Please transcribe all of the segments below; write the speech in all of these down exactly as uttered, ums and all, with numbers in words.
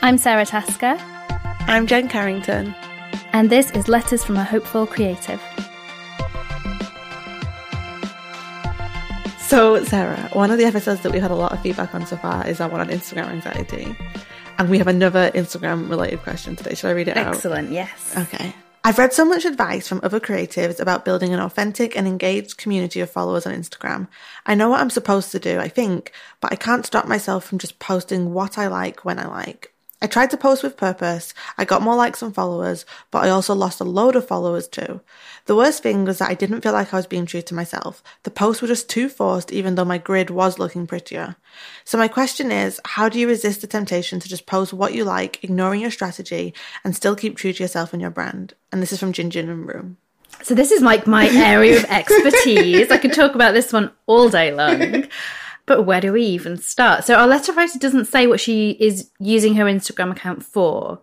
I'm Sarah Tasker. I'm Jen Carrington. And this is Letters from a Hopeful Creative. So, Sarah, one of the episodes that we've had a lot of feedback on so far is our one on Instagram anxiety. And we have another Instagram-related question today. Should I read it out? Excellent, yes. Okay. I've read so much advice from other creatives about building an authentic and engaged community of followers on Instagram. I know what I'm supposed to do, I think, but I can't stop myself from just posting what I like when I like. I tried to post with purpose, I got more likes and followers, but I also lost a load of followers too. The worst thing was that I didn't feel like I was being true to myself. The posts were just too forced, even though my grid was looking prettier. So my question is, how do you resist the temptation to just post what you like, ignoring your strategy, and still keep true to yourself and your brand? And this is from Ginger and Room. So this is like my area of expertise. I could talk about this one all day long. But where do we even start? So our letter writer doesn't say what she is using her Instagram account for.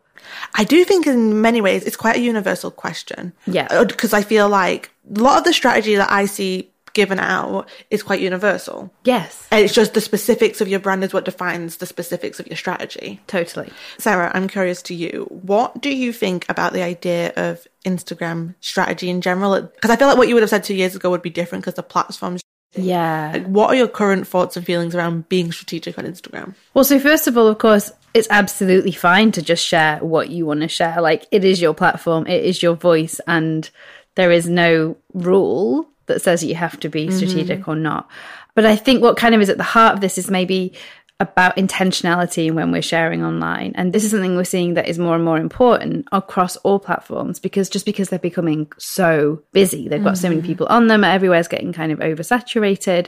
I do think in many ways it's quite a universal question. Yeah. Because I feel like a lot of the strategy that I see given out is quite universal. Yes. And it's just the specifics of your brand is what defines the specifics of your strategy. Totally. Sarah, I'm curious to you. What do you think about the idea of Instagram strategy in general? Because I feel like what you would have said two years ago would be different because the platform's Yeah. Like, what are your current thoughts and feelings around being strategic on Instagram? Well, so first of all, of course, it's absolutely fine to just share what you want to share. Like, it is your platform, it is your voice, and there is no rule that says that you have to be strategic mm-hmm. or not. But I think what kind of is at the heart of this is maybe about intentionality when we're sharing online. And this is something we're seeing that is more and more important across all platforms, because just because they're becoming so busy, they've got mm-hmm. so many people on them, everywhere's getting kind of oversaturated.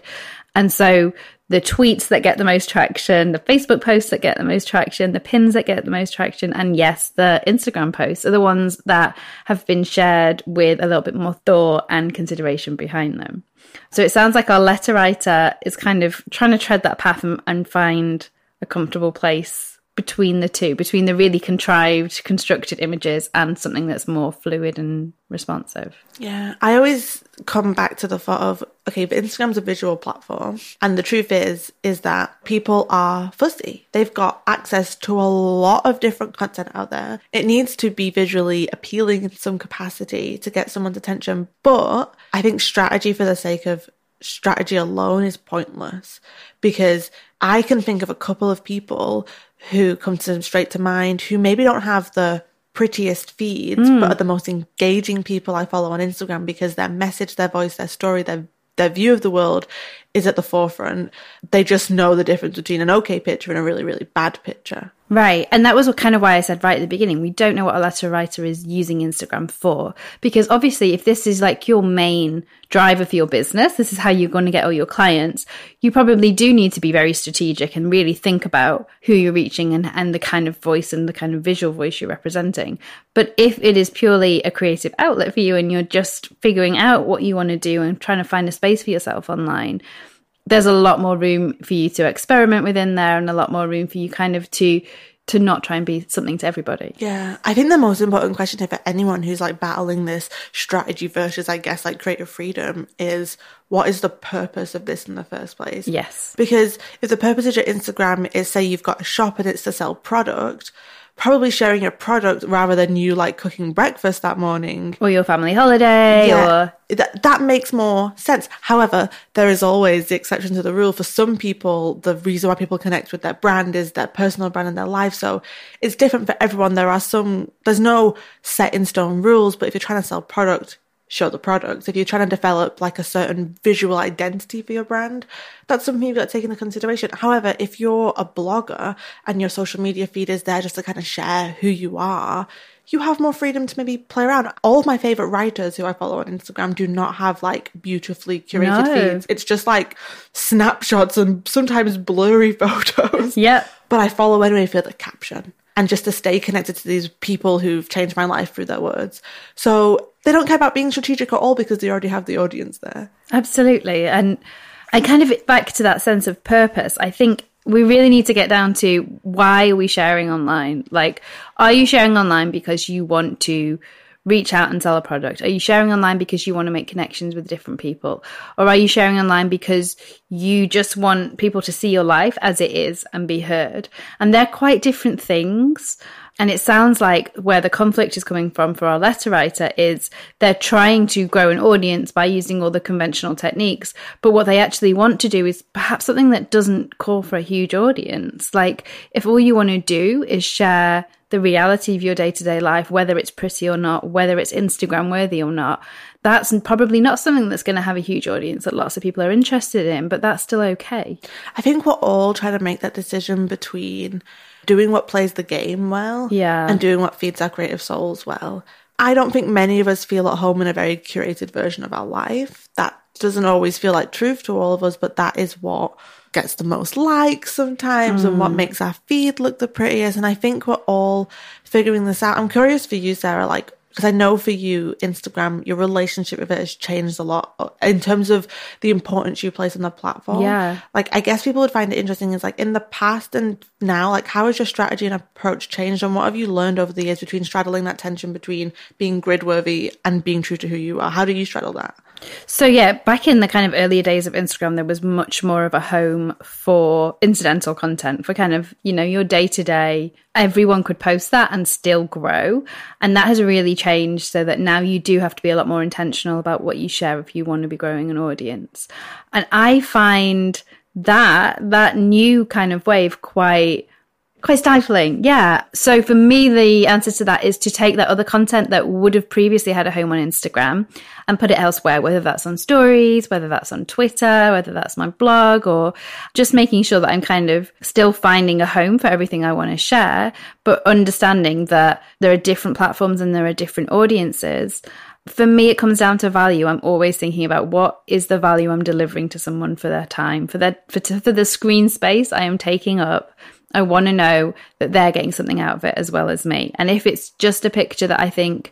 And so the tweets that get the most traction, the Facebook posts that get the most traction, the pins that get the most traction, and yes, the Instagram posts are the ones that have been shared with a little bit more thought and consideration behind them. So it sounds like our letter writer is kind of trying to tread that path and, and find a comfortable place between the two, between the really contrived, constructed images and something that's more fluid and responsive. Yeah, I always come back to the thought of, okay, but Instagram's a visual platform. And the truth is, is that people are fussy. They've got access to a lot of different content out there. It needs to be visually appealing in some capacity to get someone's attention. But I think strategy for the sake of strategy alone is pointless, because I can think of a couple of people who come to them straight to mind who maybe don't have the prettiest feeds mm. but are the most engaging people I follow on Instagram, because their message, their voice, their story, their their view of the world is at the forefront. They just know the difference between an okay picture and a really, really bad picture. Right. And that was kind of why I said right at the beginning, we don't know what a letter writer is using Instagram for. Because obviously, if this is like your main driver for your business, this is how you're going to get all your clients, you probably do need to be very strategic and really think about who you're reaching and, and the kind of voice and the kind of visual voice you're representing. But if it is purely a creative outlet for you and you're just figuring out what you want to do and trying to find a space for yourself online, there's a lot more room for you to experiment within there, and a lot more room for you kind of to to not try and be something to everybody. Yeah. I think the most important question here for anyone who's like battling this strategy versus, I guess, like creative freedom is, what is the purpose of this in the first place? Yes. Because if the purpose of your Instagram is, say you've got a shop and it's to sell product, probably sharing your product rather than you like cooking breakfast that morning. Or your family holiday. Yeah, or that, that makes more sense. However, there is always the exception to the rule. For some people, the reason why people connect with their brand is their personal brand and their life. So it's different for everyone. There are some, there's no set in stone rules, but if you're trying to sell product, show the product. If you're trying to develop like a certain visual identity for your brand, that's something you've got to take into consideration. However, if you're a blogger and your social media feed is there just to kind of share who you are, you have more freedom to maybe play around. All of my favorite writers who I follow on Instagram do not have like beautifully curated no. feeds. It's just like snapshots and sometimes blurry photos. Yep. But I follow anyway for the caption and just to stay connected to these people who've changed my life through their words. So they don't care about being strategic at all because they already have the audience there. Absolutely. And I kind of back to that sense of purpose. I think we really need to get down to, why are we sharing online? Like, are you sharing online because you want to Reach out and sell a product. Are you sharing online because you want to make connections with different people? Or are you sharing online because you just want people to see your life as it is and be heard? And they're quite different things. And it sounds like where the conflict is coming from for our letter writer is they're trying to grow an audience by using all the conventional techniques. But what they actually want to do is perhaps something that doesn't call for a huge audience. Like if all you want to do is share the reality of your day-to-day life, whether it's pretty or not, whether it's Instagram worthy or not, that's probably not something that's going to have a huge audience that lots of people are interested in, but that's still okay. I think we're all trying to make that decision between doing what plays the game well yeah. and doing what feeds our creative souls well. I don't think many of us feel at home in a very curated version of our life. That doesn't always feel like truth to all of us, but that is what gets the most likes sometimes mm. and what makes our feed look the prettiest. And I think we're all figuring this out. I'm curious for you, Sarah, like, because I know for you, Instagram, your relationship with it has changed a lot in terms of the importance you place on the platform. Yeah. Like, I guess people would find it interesting is like in the past and now, like how has your strategy and approach changed, and what have you learned over the years between straddling that tension between being grid-worthy and being true to who you are? How do you straddle that? So yeah, back in the kind of earlier days of Instagram, there was much more of a home for incidental content, for kind of, you know, your day-to-day. Everyone could post that and still grow. And that has really changed so that now you do have to be a lot more intentional about what you share if you want to be growing an audience. And I find that that new kind of wave quite... quite stifling, yeah. So for me, the answer to that is to take that other content that would have previously had a home on Instagram and put it elsewhere, whether that's on stories, whether that's on Twitter, whether that's my blog, or just making sure that I'm kind of still finding a home for everything I want to share, but understanding that there are different platforms and there are different audiences. For me, it comes down to value. I'm always thinking about what is the value I'm delivering to someone for their time, for their for, for the screen space I am taking up. I want to know that they're getting something out of it as well as me. And if it's just a picture that I think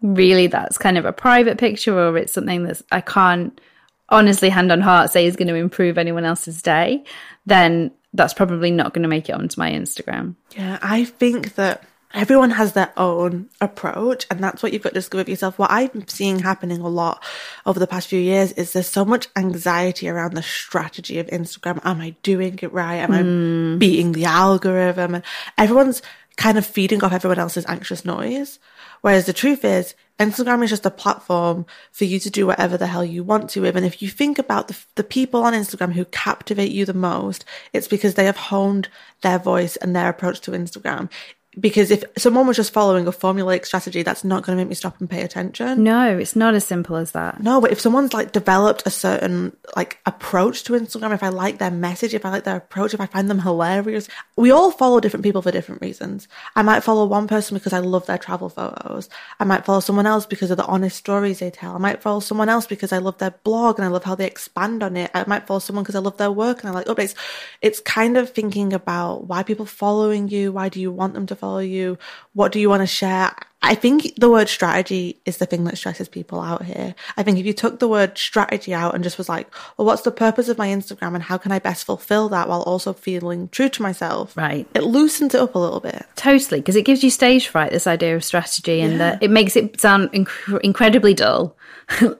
really that's kind of a private picture, or it's something that I can't honestly hand on heart say is going to improve anyone else's day, then that's probably not going to make it onto my Instagram. Yeah, I think that everyone has their own approach, and that's what you've got to discover for yourself. What I'm seeing happening a lot over the past few years is there's so much anxiety around the strategy of Instagram. Am I doing it right? Am mm. I beating the algorithm? And everyone's kind of feeding off everyone else's anxious noise. Whereas the truth is, Instagram is just a platform for you to do whatever the hell you want to with. And if you think about the, the people on Instagram who captivate you the most, it's because they have honed their voice and their approach to Instagram. Because if someone was just following a formulaic strategy, that's not going to make me stop and pay attention. No, it's not as simple as that. No, but if someone's like developed a certain like approach to Instagram, if I like their message, if I like their approach, if I find them hilarious, we all follow different people for different reasons. I might follow one person because I love their travel photos. I might follow someone else because of the honest stories they tell. I might follow someone else because I love their blog and I love how they expand on it. I might follow someone because I love their work and I like updates. It's kind of thinking about why people following you, why do you want them to follow you, what do you want to share? I think the word strategy is the thing that stresses people out here. I think if you took the word strategy out and just was like, well, what's the purpose of my Instagram and how can I best fulfill that while also feeling true to myself? Right. It loosens it up a little bit. Totally, because it gives you stage fright, this idea of strategy, and yeah. that it makes it sound inc- incredibly dull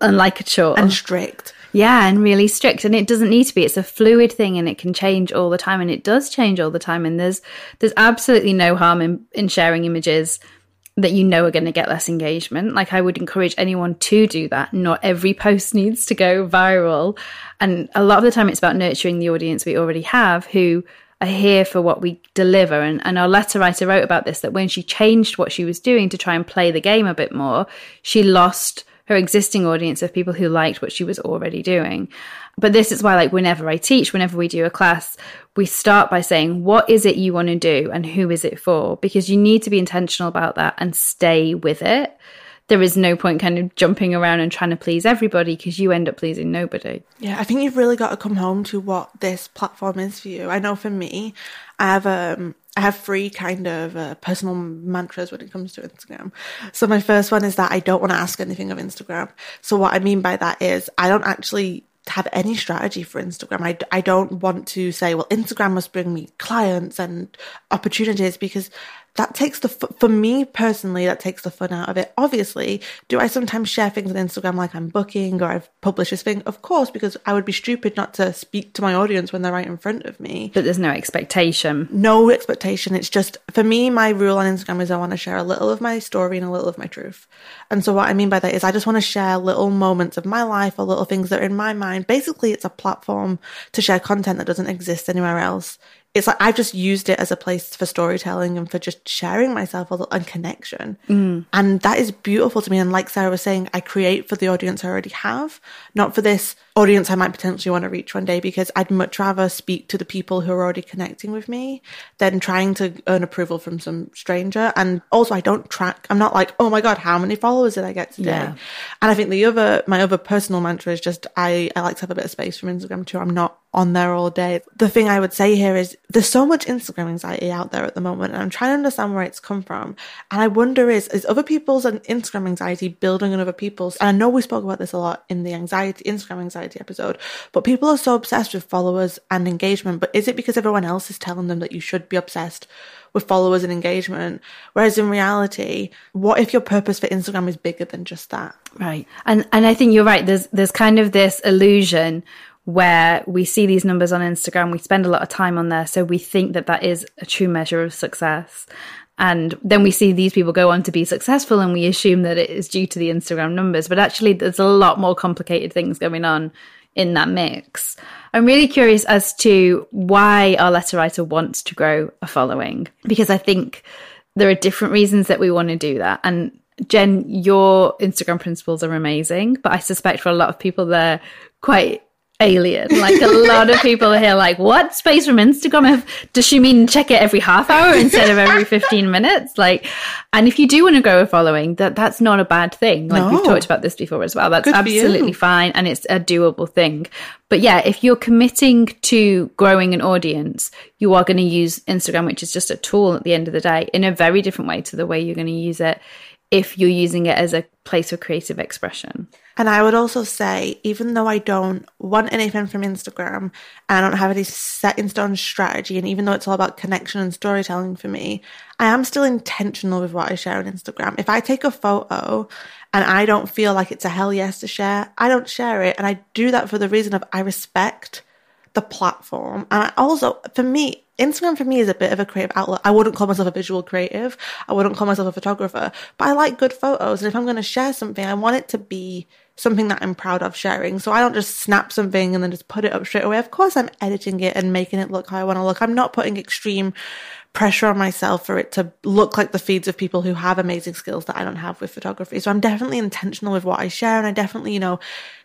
and like a chore. And strict. Yeah, and really strict. And it doesn't need to be. It's a fluid thing and it can change all the time. And it does change all the time. And there's there's absolutely no harm in, in sharing images that you know are going to get less engagement. Like I would encourage anyone to do that. Not every post needs to go viral. And a lot of the time it's about nurturing the audience we already have who are here for what we deliver. And, and our letter writer wrote about this, that when she changed what she was doing to try and play the game a bit more, she lost her existing audience of people who liked what she was already doing. But this is why, like, whenever I teach, whenever we do a class, we start by saying, what is it you want to do and who is it for? Because you need to be intentional about that and stay with it. There is no point kind of jumping around and trying to please everybody because you end up pleasing nobody. Yeah, I think you've really got to come home to what this platform is for you. I know for me, I have um, I have three kind of uh, personal mantras when it comes to Instagram. So my first one is that I don't want to ask anything of Instagram. So what I mean by that is I don't actually have any strategy for Instagram. I, I don't want to say, well, Instagram must bring me clients and opportunities, because that takes the, for me personally, that takes the fun out of it. Obviously, do I sometimes share things on Instagram like I'm booking or I've published this thing? Of course, because I would be stupid not to speak to my audience when they're right in front of me. But there's no expectation. No expectation. It's just, for me, my rule on Instagram is I want to share a little of my story and a little of my truth. And so what I mean by that is I just want to share little moments of my life or little things that are in my mind. Basically, it's a platform to share content that doesn't exist anywhere else. It's like I've just used it as a place for storytelling and for just sharing myself and connection. Mm. And that is beautiful to me. And like Sarah was saying, I create for the audience I already have, not for this audience I might potentially want to reach one day, because I'd much rather speak to the people who are already connecting with me than trying to earn approval from some stranger. And also I don't track. I'm not like, oh my God, how many followers did I get today? Yeah. And I think the other, my other personal mantra is just I, I like to have a bit of space from Instagram too. I'm not on there all day. The thing I would say here is there's so much Instagram anxiety out there at the moment, and I'm trying to understand where it's come from. And I wonder is, is other people's Instagram anxiety building on other people's? And I know we spoke about this a lot in the anxiety, Instagram anxiety episode, but people are so obsessed with followers and engagement, but is it because everyone else is telling them that you should be obsessed with followers and engagement? Whereas in reality, what if your purpose for Instagram is bigger than just that? Right. And and I think you're right. There's there's kind of this illusion where we see these numbers on Instagram, we spend a lot of time on there, so we think that that is a true measure of success. And then we see these people go on to be successful and we assume that it is due to the Instagram numbers. But actually, there's a lot more complicated things going on in that mix. I'm really curious as to why our letter writer wants to grow a following, because I think there are different reasons that we want to do that. And Jen, your Instagram principles are amazing, but I suspect for a lot of people, they're quite alien. Like a lot of people are here like, what space from Instagram? Have, does she mean check it every half hour instead of every fifteen minutes? Like, and if you do want to grow a following, that that's not a bad thing. Like no. We've talked about this before as well. That's Good absolutely fine. And it's a doable thing. But yeah, if you're committing to growing an audience, you are going to use Instagram, which is just a tool at the end of the day, in a very different way to the way you're going to use it if you're using it as a place of creative expression. And I would also say, even though I don't want anything from Instagram and I don't have any set in stone strategy, and even though it's all about connection and storytelling for me, I am still intentional with what I share on Instagram. If I take a photo and I don't feel like it's a hell yes to share, I don't share it. And I do that for the reason of I respect the platform. And I also, for me, Instagram for me is a bit of a creative outlet. I wouldn't call myself a visual creative. I wouldn't call myself a photographer, but I like good photos. And if I'm going to share something, I want it to be something that I'm proud of sharing. So I don't just snap something and then just put it up straight away. Of course, I'm editing it and making it look how I want to look. I'm not putting extreme pressure on myself for it to look like the feeds of people who have amazing skills that I don't have with photography. So I'm definitely intentional with what I share. And I definitely, you know,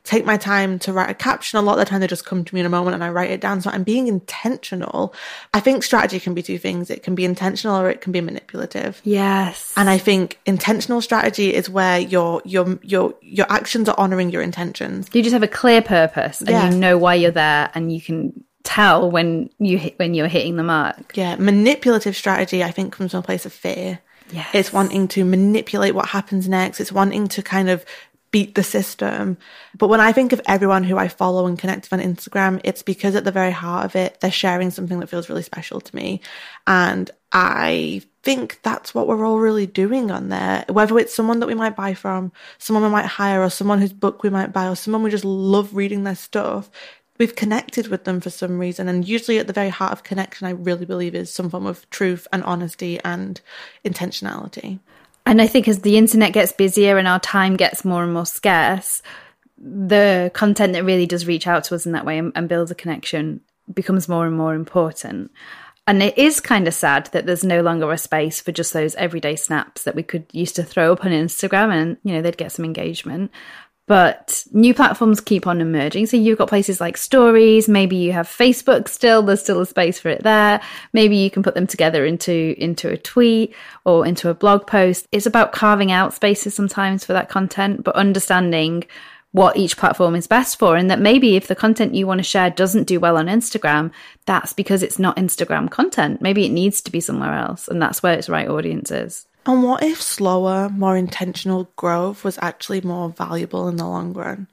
take my time to write a caption. A lot of the time they just come to me in a moment and I write it down. So I'm being intentional. I think strategy can be two things. It can be intentional or it can be manipulative. Yes. And I think intentional strategy is where your your your your actions are honouring your intentions. You just have a clear purpose and yeah. You know why you're there, and you can tell when you hit, when you're hitting the mark. Yeah. Manipulative strategy, I think, comes from a place of fear. Yes. It's wanting to manipulate what happens next. It's wanting to kind of beat the system. But when I think of everyone who I follow and connect with on Instagram, it's because at the very heart of it, they're sharing something that feels really special to me. And I think that's what we're all really doing on there, whether it's someone that we might buy from, someone we might hire, or someone whose book we might buy, or someone we just love reading their stuff. We've connected with them for some reason. And usually at the very heart of connection, I really believe is some form of truth and honesty and intentionality. And I think as the internet gets busier and our time gets more and more scarce, the content that really does reach out to us in that way and, and builds a connection becomes more and more important. And it is kind of sad that there's no longer a space for just those everyday snaps that we could used to throw up on Instagram and, you know, they'd get some engagement. But new platforms keep on emerging. So you've got places like Stories. Maybe you have Facebook still. There's still a space for it there. Maybe you can put them together into, into a tweet or into a blog post. It's about carving out spaces sometimes for that content, but understanding what each platform is best for, and that maybe if the content you want to share doesn't do well on Instagram, that's because it's not Instagram content. Maybe it needs to be somewhere else, and that's where its right audience is. And what if slower, more intentional growth was actually more valuable in the long run?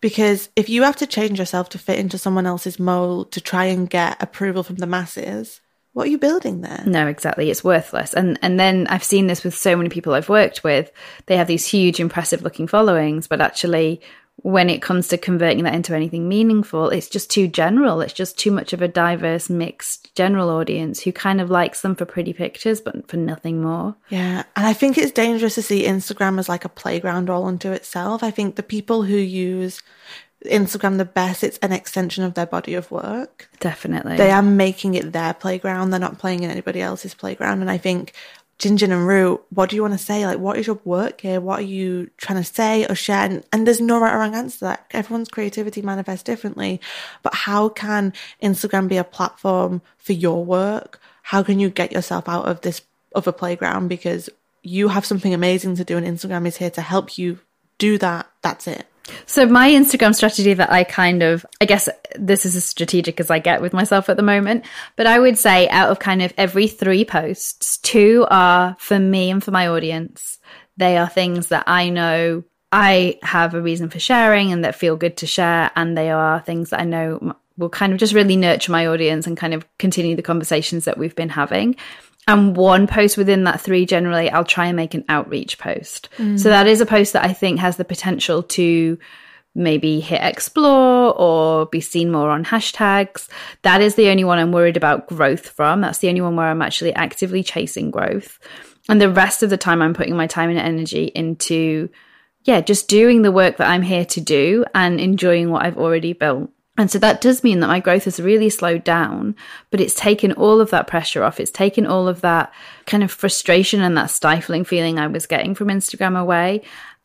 Because if you have to change yourself to fit into someone else's mold to try and get approval from the masses, What are you building there? No, exactly. It's worthless. And and then I've seen this with so many people I've worked with. They have these huge, impressive looking followings, but actually when it comes to converting that into anything meaningful, it's just too general. It's just too much of a diverse, mixed, general audience who kind of likes them for pretty pictures, but for nothing more. Yeah. And I think it's dangerous to see Instagram as like a playground all unto itself. I think the people who use Instagram the best, it's an extension of their body of work. Definitely. They are making it their playground. They're not playing in anybody else's playground. And I think, Jin Jin and Roo, what do you want to say? Like, what is your work here? What are you trying to say or share? And, and there's no right or wrong answer to that. Everyone's creativity manifests differently. But how can Instagram be a platform for your work? How can you get yourself out of this other playground? Because you have something amazing to do, and Instagram is here to help you do that. That's it. So my Instagram strategy that I kind of, I guess this is as strategic as I get with myself at the moment, but I would say out of kind of every three posts, two are for me and for my audience. They are things that I know I have a reason for sharing and that feel good to share. And they are things that I know will kind of just really nurture my audience and kind of continue the conversations that we've been having. And one post within that three, generally, I'll try and make an outreach post. Mm. So that is a post that I think has the potential to maybe hit explore or be seen more on hashtags. That is the only one I'm worried about growth from. That's the only one where I'm actually actively chasing growth. And the rest of the time, I'm putting my time and energy into, yeah, just doing the work that I'm here to do and enjoying what I've already built. And so that does mean that my growth has really slowed down, but it's taken all of that pressure off. It's taken all of that kind of frustration and that stifling feeling I was getting from Instagram away.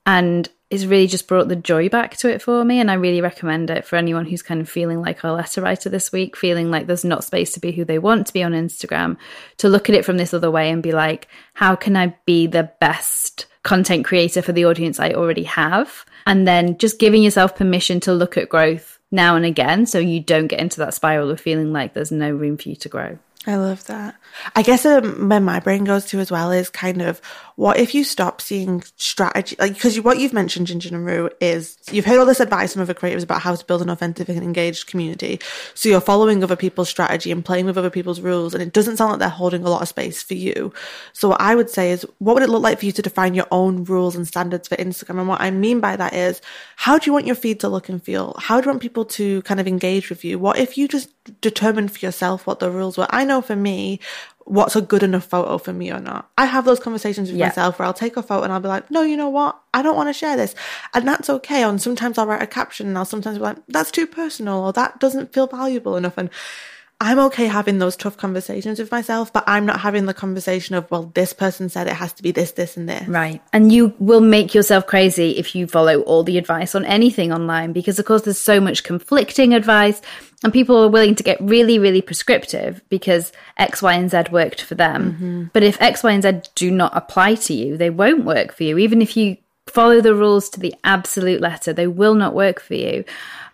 And it's really just brought the joy back to it for me. And I really recommend it for anyone who's kind of feeling like our letter writer this week, feeling like there's not space to be who they want to be on Instagram, to look at it from this other way and be like, how can I be the best content creator for the audience I already have? And then just giving yourself permission to look at growth now and again, so you don't get into that spiral of feeling like there's no room for you to grow. I love that. I guess um, where my brain goes to as well is kind of, what if you stop seeing strategy? Like, because you, what you've mentioned, Jin Jin and Roo, is you've heard all this advice from other creatives about how to build an authentic and engaged community. So you're following other people's strategy and playing with other people's rules, and it doesn't sound like they're holding a lot of space for you. So what I would say is, what would it look like for you to define your own rules and standards for Instagram? And what I mean by that is, how do you want your feed to look and feel? How do you want people to kind of engage with you? What if you just determined for yourself what the rules were? I know for me, what's a good enough photo for me or not? I have those conversations with yeah. myself where I'll take a photo and I'll be like, no, you know what? I don't want to share this. And that's okay. And sometimes I'll write a caption and I'll sometimes be like, that's too personal, or that doesn't feel valuable enough. And I'm okay having those tough conversations with myself, but I'm not having the conversation of, well, this person said it has to be this, this, and this. Right. And you will make yourself crazy if you follow all the advice on anything online, because of course there's so much conflicting advice and people are willing to get really, really prescriptive because X, Y, and Z worked for them. Mm-hmm. But if X, Y, and Z do not apply to you, they won't work for you. Even if you follow the rules to the absolute letter, they will not work for you.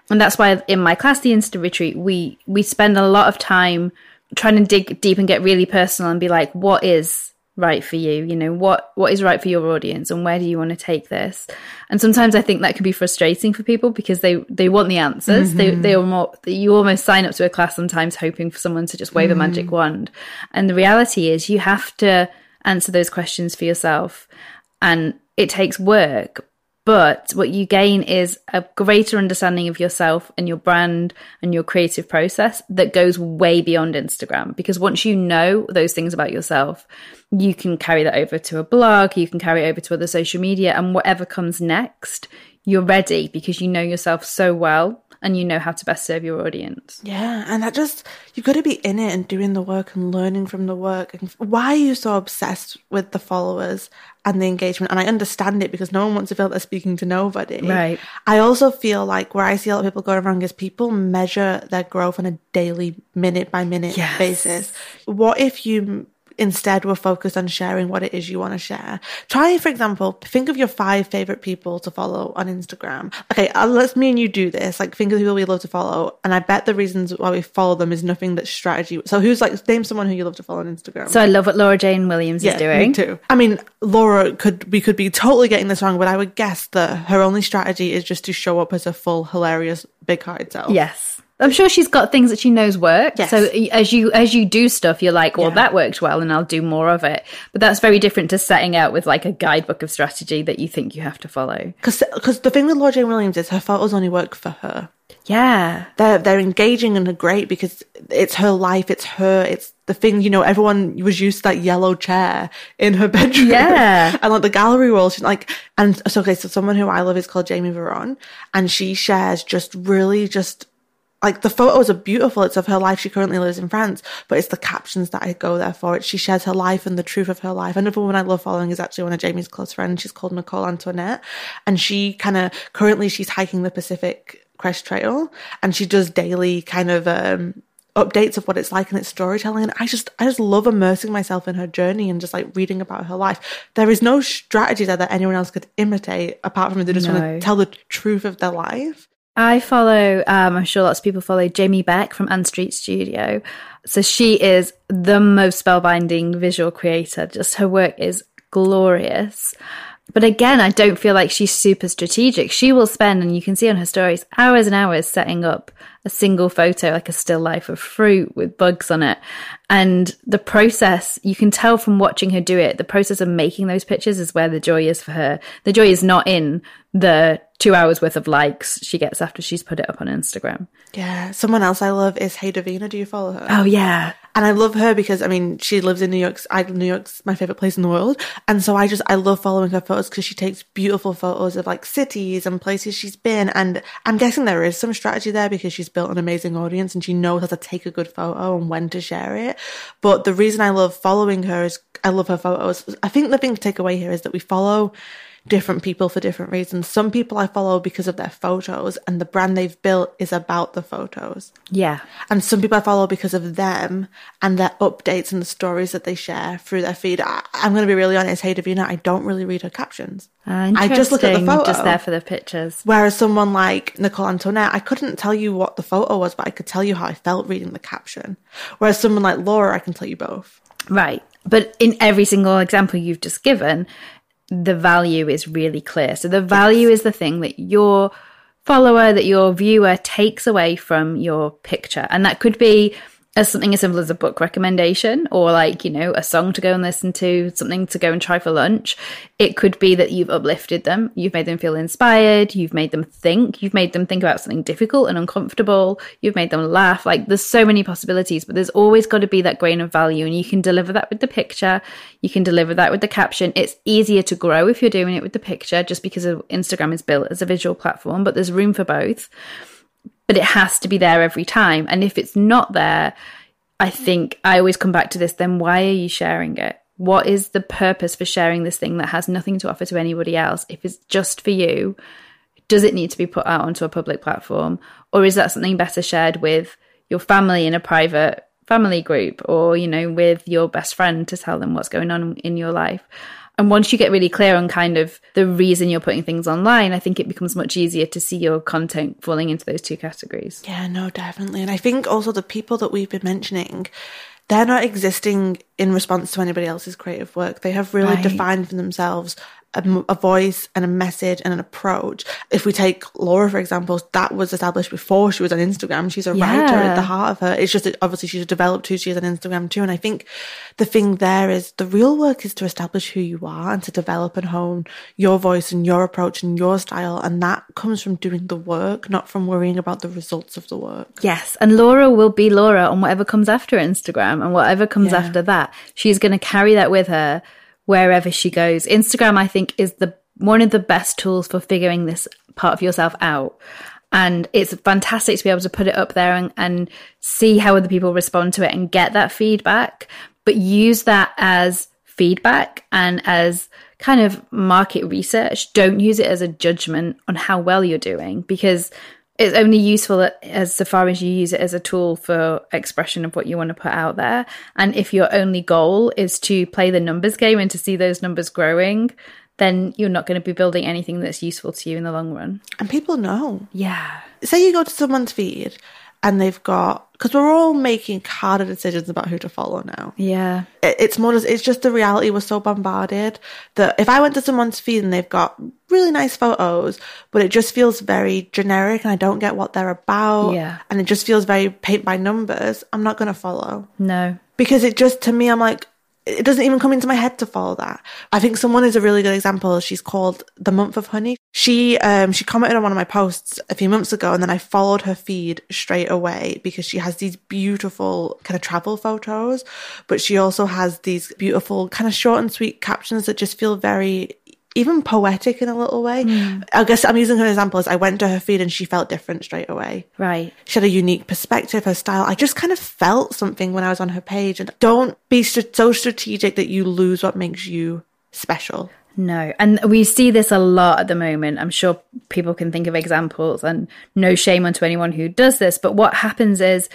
And that's why in my class, the Insta Retreat, we we spend a lot of time trying to dig deep and get really personal and be like, what is right for you? You know, what what is right for your audience, and where do you want to take this? And sometimes I think that can be frustrating for people because they, they want the answers. Mm-hmm. They they are more, you almost sign up to a class sometimes hoping for someone to just wave mm-hmm. a magic wand. And the reality is you have to answer those questions for yourself, and it takes work. But what you gain is a greater understanding of yourself and your brand and your creative process that goes way beyond Instagram. Because once you know those things about yourself, you can carry that over to a blog, you can carry it over to other social media, and whatever comes next, you're ready because you know yourself so well and you know how to best serve your audience. Yeah, and that just, you've got to be in it and doing the work and learning from the work. And why are you so obsessed with the followers and the engagement? And I understand it, because no one wants to feel like they're speaking to nobody. Right. I also feel like where I see a lot of people going wrong is people measure their growth on a daily, minute by minute yes. basis. What if you instead were focused on sharing what it is you want to share? Try, for example, think of your five favorite people to follow on Instagram. Okay, let's me and you do this. Like, think of the people we love to follow. And I bet the reasons why we follow them is nothing that's strategy. So who's like, name someone who you love to follow on Instagram. So I love what Laura Jane Williams yeah, is doing. Me too. I mean, Laura could, we could be totally getting this wrong, but I would guess that her only strategy is just to show up as a full, hilarious, big hearted self. Yes. I'm sure she's got things that she knows work. Yes. So as you as you do stuff, you're like, well, yeah. that worked well and I'll do more of it. But that's very different to setting out with like a guidebook of strategy that you think you have to follow. Because the thing with Laura Jane Williams is her photos only work for her. Yeah. They're, they're engaging and they're great because it's her life, it's her, it's the thing, you know, everyone was used to that yellow chair in her bedroom. Yeah. And like the gallery wall, she's like, and so, okay, so someone who I love is called Jamie Varon, and she shares just really just, like the photos are beautiful. It's of her life. She currently lives in France, but it's the captions that I go there for. It. She shares her life and the truth of her life. Another woman I love following is actually one of Jamie's close friends. She's called Nicole Antoinette, and she kind of currently she's hiking the Pacific Crest Trail, and she does daily kind of um, updates of what it's like, and it's storytelling. And I just I just love immersing myself in her journey and just like reading about her life. There is no strategy there that anyone else could imitate apart from they just no. want to tell the truth of their life. I follow, um, I'm sure lots of people follow Jamie Beck from Anne Street Studio. So she is the most spellbinding visual creator. Just her work is glorious. But again, I don't feel like she's super strategic. She will spend, and you can see on her stories, hours and hours setting up a single photo, like a still life of fruit with bugs on it. And the process, you can tell from watching her do it, the process of making those pictures is where the joy is for her. The joy is not in the two hours worth of likes she gets after she's put it up on Instagram. Yeah. Someone else I love is Hey Davina. Do you follow her? Oh, yeah. And I love her because, I mean, she lives in New York. I, New York's my favourite place in the world. And so I just, I love following her photos because she takes beautiful photos of like cities and places she's been. And I'm guessing there is some strategy there because she's built an amazing audience and she knows how to take a good photo and when to share it. But the reason I love following her is I love her photos. I think the thing to take away here is that we follow different people for different reasons. Some people I follow because of their photos and the brand they've built is about the photos. Yeah. And some people I follow because of them and their updates and the stories that they share through their feed. I, I'm going to be really honest, Hey Davina, I don't really read her captions. Uh, I just look at the photo. Just there for the pictures. Whereas someone like Nicole Antoinette, I couldn't tell you what the photo was, but I could tell you how I felt reading the caption. Whereas someone like Laura, I can tell you both. Right. But in every single example you've just given, the value is really clear. So the value yes. is the thing that your follower, that your viewer takes away from your picture. And that could be as something as simple as a book recommendation or like, you know, a song to go and listen to, something to go and try for lunch. It could be that you've uplifted them. You've made them feel inspired. You've made them think. You've made them think about something difficult and uncomfortable. You've made them laugh. Like there's so many possibilities, but there's always got to be that grain of value, and you can deliver that with the picture. You can deliver that with the caption. It's easier to grow if you're doing it with the picture just because Instagram is built as a visual platform, but there's room for both. But it has to be there every time. And if it's not there, I think I always come back to this, then why are you sharing it? What is the purpose for sharing this thing that has nothing to offer to anybody else? If it's just for you, does it need to be put out onto a public platform? Or is that something better shared with your family in a private family group, or, you know, with your best friend to tell them what's going on in your life? And once you get really clear on kind of the reason you're putting things online, I think it becomes much easier to see your content falling into those two categories. Yeah, no, definitely. And I think also the people that we've been mentioning, they're not existing in response to anybody else's creative work. They have really right. defined for themselves a, a voice and a message and an approach. If we take Laura, for example, that was established before she was on Instagram. She's a yeah. writer at the heart of her. It's just that obviously she's developed who she is on Instagram too. And I think the thing there is the real work is to establish who you are and to develop and hone your voice and your approach and your style. And that comes from doing the work, not from worrying about the results of the work. Yes. And Laura will be Laura on whatever comes after Instagram and whatever comes yeah. after that. She's going to carry that with her wherever she goes. Instagram, I think, is the one of the best tools for figuring this part of yourself out. And it's fantastic to be able to put it up there and, and see how other people respond to it and get that feedback. But use that as feedback and as kind of market research. Don't use it as a judgment on how well you're doing, because it's only useful as so far as you use it as a tool for expression of what you want to put out there. And if your only goal is to play the numbers game and to see those numbers growing, then you're not going to be building anything that's useful to you in the long run. And people know. Yeah. Say you go to someone's feed and they've got, because we're all making harder decisions about who to follow now. Yeah. It, it's more, it's just the reality. We're so bombarded that if I went to someone's feed and they've got really nice photos, but it just feels very generic and I don't get what they're about. Yeah. And it just feels very paint by numbers. I'm not going to follow. No. Because it just, to me, I'm like, it doesn't even come into my head to follow that. I think someone is a really good example. She's called The Month of Honey. She um she commented on one of my posts a few months ago, and then I followed her feed straight away because she has these beautiful kind of travel photos, but she also has these beautiful kind of short and sweet captions that just feel very even poetic in a little way. Mm. I guess I'm using her example as I went to her feed and she felt different straight away. Right. She had a unique perspective, her style. I just kind of felt something when I was on her page. And don't be so strategic that you lose what makes you special. No. And we see this a lot at the moment. I'm sure people can think of examples, and no shame onto anyone who does this. But what happens is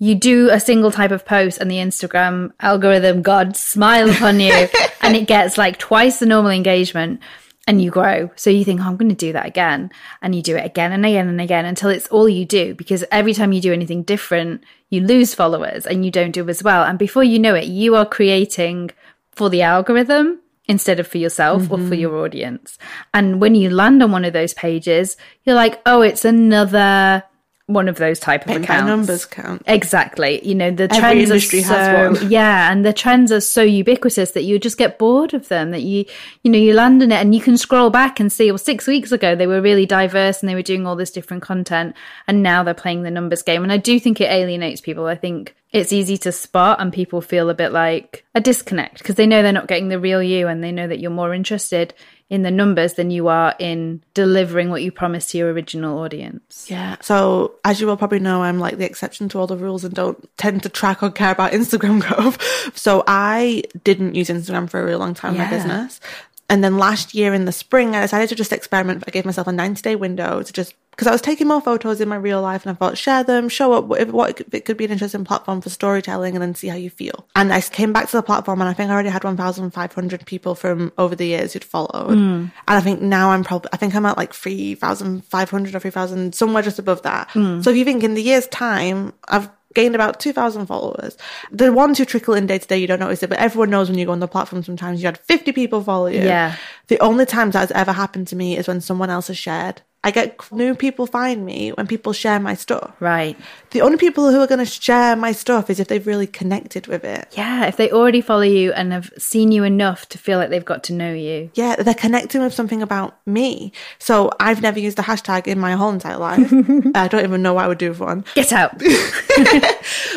you do a single type of post and the Instagram algorithm god smiles upon you and it gets like twice the normal engagement and you grow. So you think, oh, I'm going to do that again. And you do it again and again and again until it's all you do, because every time you do anything different, you lose followers and you don't do as well. And before you know it, you are creating for the algorithm instead of for yourself mm-hmm. or for your audience. And when you land on one of those pages, you're like, oh, it's another one of those type of Paint accounts. By numbers count. Exactly. You know, the Every trends industry are so, has one. Yeah, and the trends are so ubiquitous that you just get bored of them, that you, you know, you land in it and you can scroll back and see, well, six weeks ago they were really diverse and they were doing all this different content, and now they're playing the numbers game. And I do think it alienates people. I think it's easy to spot and people feel a bit like a disconnect because they know they're not getting the real you, and they know that you're more interested in the numbers than you are in delivering what you promised to your original audience. Yeah. So as you will probably know, I'm like the exception to all the rules and don't tend to track or care about Instagram growth. So I didn't use Instagram for a really long time in yeah. my business. And then last year in the spring, I decided to just experiment. I gave myself a ninety day window to just, because I was taking more photos in my real life and I thought, share them, show up, what, what it could be an interesting platform for storytelling, and then see how you feel. And I came back to the platform and I think I already had fifteen hundred people from over the years who'd followed. Mm. And I think now I'm probably, I think I'm at like thirty-five hundred or three thousand, somewhere just above that. Mm. So if you think in the year's time, I've gained about two thousand followers. The ones who trickle in day to day, you don't notice it, but everyone knows when you go on the platform sometimes you had fifty people follow you. Yeah. The only times that has ever happened to me is when someone else has shared. I get new people find me when people share my stuff. Right. The only people who are going to share my stuff is if they've really connected with it. Yeah, if they already follow you and have seen you enough to feel like they've got to know you. Yeah, they're connecting with something about me. So I've never used a hashtag in my whole entire life. I don't even know what I would do with one. Get out.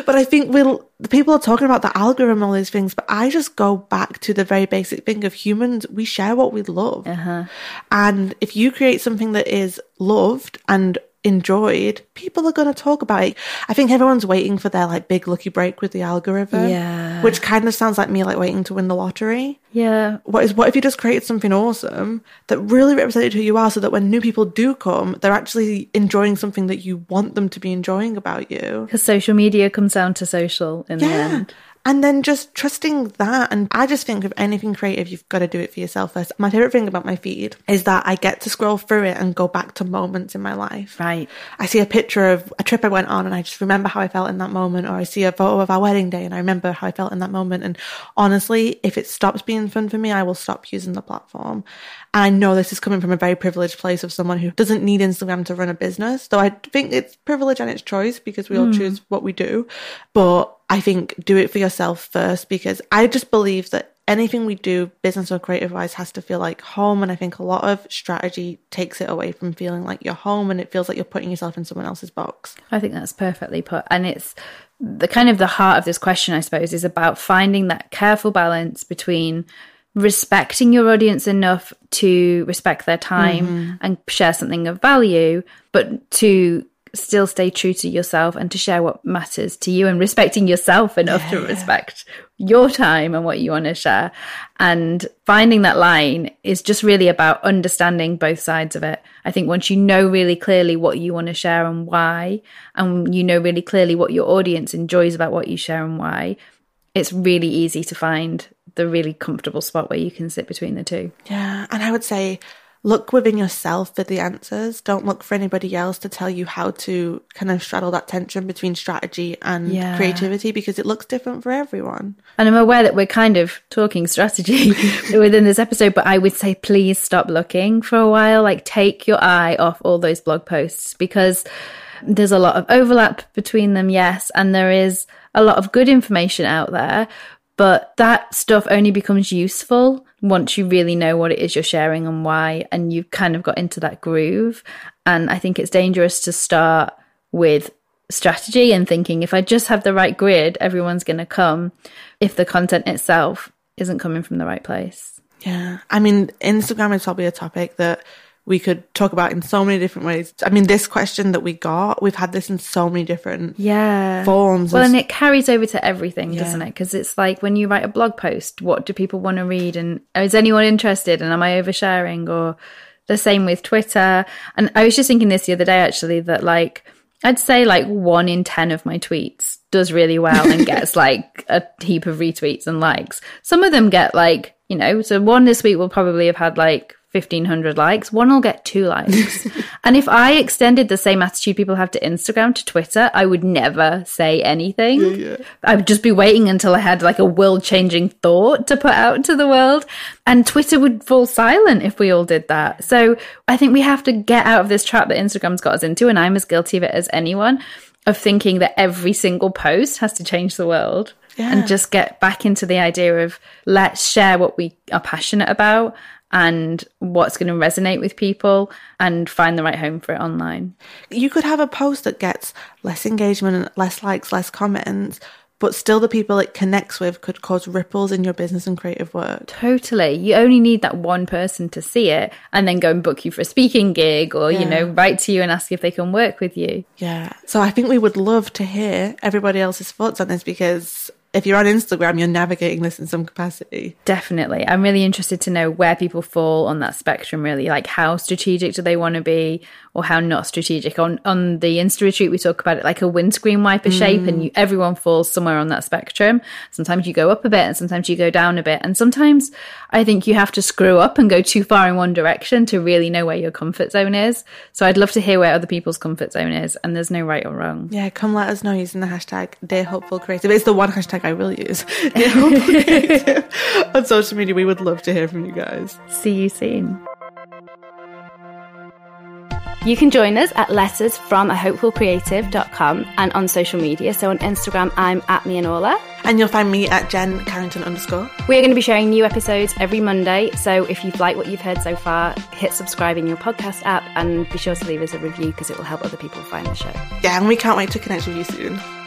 But I think we'll... people are talking about the algorithm, all these things, but I just go back to the very basic thing of humans. We share what we love. Uh-huh. And if you create something that is loved and enjoyed, people are going to talk about it. I think everyone's waiting for their like big lucky break with the algorithm, yeah. which kind of sounds like me like waiting to win the lottery. Yeah. What is what if you just created something awesome that really represented who you are, so that when new people do come, they're actually enjoying something that you want them to be enjoying about you? Because social media comes down to social in yeah. the end. And then just trusting that. And I just think of anything creative, you've got to do it for yourself first. My favorite thing about my feed is that I get to scroll through it and go back to moments in my life. Right. I see a picture of a trip I went on and I just remember how I felt in that moment. Or I see a photo of our wedding day and I remember how I felt in that moment. And honestly, if it stops being fun for me, I will stop using the platform. And I know this is coming from a very privileged place of someone who doesn't need Instagram to run a business. Though I think it's privilege and it's choice, because we all mm. choose what we do. But I think do it for yourself first, because I just believe that anything we do, business or creative-wise, has to feel like home. And I think a lot of strategy takes it away from feeling like you're home, and it feels like you're putting yourself in someone else's box. I think that's perfectly put. And it's the kind of the heart of this question, I suppose, is about finding that careful balance between respecting your audience enough to respect their time mm-hmm. and share something of value, but to still stay true to yourself and to share what matters to you, and respecting yourself enough yeah, to respect yeah. your time and what you want to share. And finding that line is just really about understanding both sides of it. I think once you know really clearly what you want to share and why, and you know really clearly what your audience enjoys about what you share and why, it's really easy to find the really comfortable spot where you can sit between the two. Yeah. And I would say look within yourself for the answers. Don't look for anybody else to tell you how to kind of straddle that tension between strategy and yeah. creativity, because it looks different for everyone. And I'm aware that we're kind of talking strategy within this episode, but I would say please stop looking for a while. Like, take your eye off all those blog posts, because there's a lot of overlap between them, yes, and there is a lot of good information out there, but that stuff only becomes useful once you really know what it is you're sharing and why, and you've kind of got into that groove. And I think it's dangerous to start with strategy and thinking, if I just have the right grid, everyone's going to come, if the content itself isn't coming from the right place. Yeah. I mean, Instagram is probably a topic that we could talk about in so many different ways. I mean, this question that we got, we've had this in so many different yeah. forms. Well, and it carries over to everything, yeah. doesn't it? Because it's like when you write a blog post, what do people want to read? And is anyone interested? And am I oversharing? Or the same with Twitter. And I was just thinking this the other day, actually, that like, I'd say like one in ten of my tweets does really well and gets like a heap of retweets and likes. Some of them get like, you know, so one this week will probably have had like fifteen hundred likes, one will get two likes. And if I extended the same attitude people have to Instagram to Twitter, I would never say anything. Yeah, yeah. I would just be waiting until I had like a world-changing thought to put out to the world. And Twitter would fall silent if we all did that. So I think we have to get out of this trap that Instagram's got us into, and I'm as guilty of it as anyone, of thinking that every single post has to change the world. Yeah. And just get back into the idea of let's share what we are passionate about and what's going to resonate with people and find the right home for it online. You could have a post that gets less engagement and less likes, less comments, but still the people it connects with could cause ripples in your business and creative work. Totally. You only need that one person to see it and then go and book you for a speaking gig or, yeah. you know, write to you and ask if they can work with you. Yeah. So I think we would love to hear everybody else's thoughts on this, because if you're on Instagram, you're navigating this in some capacity. Definitely. I'm really interested to know where people fall on that spectrum, really. Like, how strategic do they want to be or how not strategic? On on the Insta Retreat, we talk about it like a windscreen wiper mm. shape, and you, everyone falls somewhere on that spectrum. Sometimes you go up a bit and sometimes you go down a bit. And sometimes I think you have to screw up and go too far in one direction to really know where your comfort zone is. So I'd love to hear where other people's comfort zone is, and there's no right or wrong. Yeah, come let us know using the hashtag Dear Hopeful Creative. It's the one hashtag I will use on social media. We would love to hear from you guys. See you soon. You can join us at letters from a hopeful creative dot com and on social media. So on Instagram, I'm at me and Orla. And you'll find me at Jen Carrington underscore. We are going to be sharing new episodes every Monday. So if you've liked what you've heard so far, hit subscribe in your podcast app and be sure to leave us a review because it will help other people find the show. Yeah, and we can't wait to connect with you soon.